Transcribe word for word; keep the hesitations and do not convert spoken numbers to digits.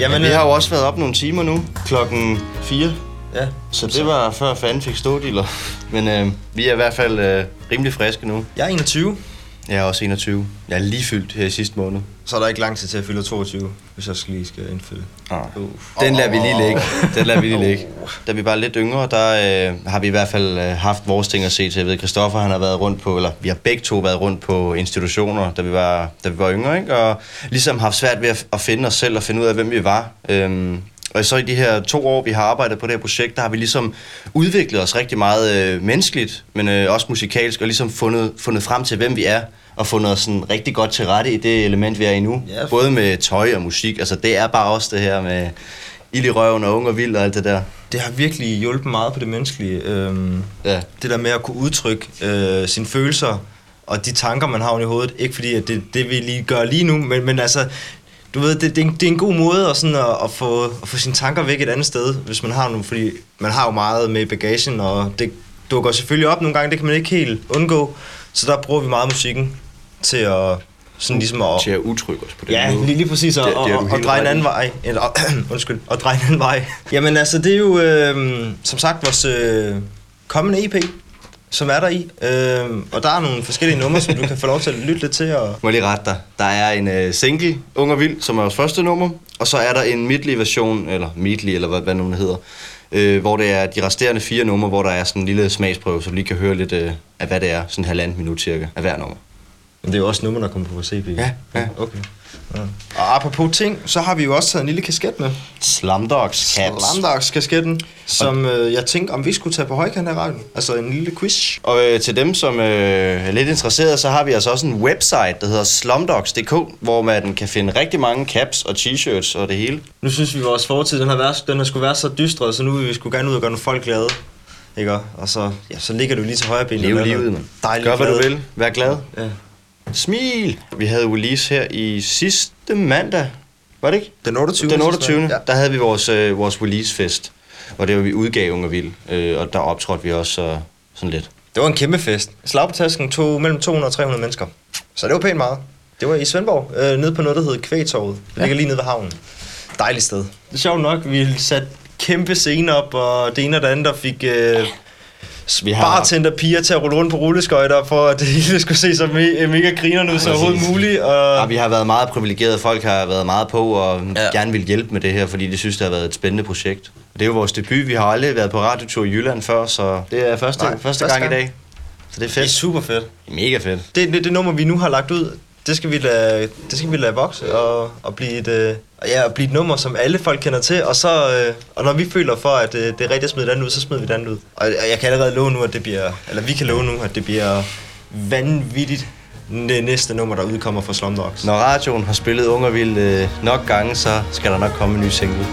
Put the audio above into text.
Jamen, vi har jo også været op nogle timer nu, klokken fire. Ja. Så det var før fanden fik stådiller. Men øh, vi er i hvert fald øh, rimelig friske nu. Jeg er enogtyve. Jeg er også enogtyve. Jeg er lige fyldt her i sidste måned. Så er der ikke lang tid til at fylde toogtyve, hvis jeg lige skal indfylde. Ah. Den lader vi lige ligge. Den lader vi lige ligge. Da vi bare er lidt yngre, der øh, har vi i hvert fald øh, haft vores ting at se til. Jeg ved, Christoffer, han har været rundt på, eller vi har begge to været rundt på institutioner, da vi var, da vi var yngre, ikke? Og ligesom haft svært ved at, at finde os selv og finde ud af, hvem vi var. Øhm, Og så i de her to år, vi har arbejdet på det her projekt, der har vi ligesom udviklet os rigtig meget øh, menneskeligt, men øh, også musikalsk, og ligesom fundet, fundet frem til, hvem vi er, og fundet os sådan rigtig godt til rette i det element, vi er i nu. Yes. Både med tøj og musik, altså det er bare også det her med ild i røven og ung og vild og alt det der. Det har virkelig hjulpet meget på det menneskelige. Øhm, ja. Det der med at kunne udtrykke øh, sine følelser og de tanker, man har i hovedet. Ikke fordi at det, det vi lige gør lige nu, men, men altså... Du ved, det, det, er en, det er en god måde at, sådan at, at, få, at få sine tanker væk et andet sted, hvis man har nogle, fordi man har jo meget med bagagen, og det dukker selvfølgelig op nogle gange, det kan man ikke helt undgå. Så der bruger vi meget musikken til at, sådan ligesom at... Til at udtrykke os på den ja, måde. Ja, lige, lige præcis, og, det, det og, og dreje en anden vej. Eller, undskyld, og dreje en anden vej. Jamen altså, det er jo, øh, som sagt, vores øh, kommende E P, som er der i. Øh, og der er nogle forskellige numre, som du kan få lov til at lytte lidt til. Og... Må jeg lige rette dig. Der er en øh, single, Ungerville, som er vores første nummer. Og så er der en midtlig version, eller midtlig, eller hvad, hvad nogen hedder. Øh, hvor det er de resterende fire numre, hvor der er sådan en lille smagsprøve, så vi lige kan høre lidt øh, af, hvad det er. Sådan en halvandet minut cirka af hver nummer. Men det er jo også numre, der kommer på C P. Ja, ja. Okay. Ja. Og apropos ting, så har vi jo også taget en lille kasket med. Slumdogs. Slumdogs kasketten, som øh, jeg tænkte, om vi skulle tage på højkant her radioen. Altså en lille quiz. Og øh, til dem, som øh, er lidt interesserede, så har vi altså også en website, der hedder slumdogs punktum d k, hvor man kan finde rigtig mange caps og t-shirts og det hele. Nu synes vi, at vores fortid, den har, været, den har skulle være så dystret, så nu vil vi skulle gerne ud og gøre nogle folk glade. Ikke? Og så, ja, så ligger du lige til højre ben. Leve livet, mand. Gør, hvad glade. Du vil. Vær glad. Ja. Smil! Vi havde release her i sidste mandag, var det ikke? Den otteogtyvende Den otteogtyvende Ja. Der havde vi vores, øh, vores releasefest, og det var vi udgav Ungerville, øh, og der optrådte vi også øh, sådan lidt. Det var en kæmpe fest. Slagbetasken tog mellem to hundrede og tre hundrede mennesker, så det var pænt meget. Det var i Svendborg, øh, nede på noget, der hedder Kvægtorvet. Det ligger lige nede ved havnen. Dejligt sted. Det er sjovt nok, vi satte kæmpe scener op, og det ene og det andet, der fik... Øh, bartender piger til at rulle rundt på rulleskøjter, for at det hele skulle se så me- mega grinerne ud som overhovedet muligt. Og... Ja, vi har været meget privilegerede, folk har været meget på og ja. gerne vil hjælpe med det her, fordi de synes, det har været et spændende projekt. Det er jo vores debut, vi har aldrig været på radiotur i Jylland før, så det er første, Nej, første gang, gang i dag. Så det er fedt. Det er super fedt. Mega fedt. Det, det, det nummer, vi nu har lagt ud, det skal vi lade, det skal vi lade vokse og, og blive et... Ja, at blive et nummer, som alle folk kender til, og så øh, og når vi føler for, at øh, det er rigtigt at smide det andet ud, så smider vi det andet ud. Og, og jeg kan allerede love nu, at det bliver, eller vi kan love nu, at det bliver vanvittigt det næste nummer, der udkommer fra Slumdogs. Når radioen har spillet Ungerville øh, nok gange, så skal der nok komme en ny single.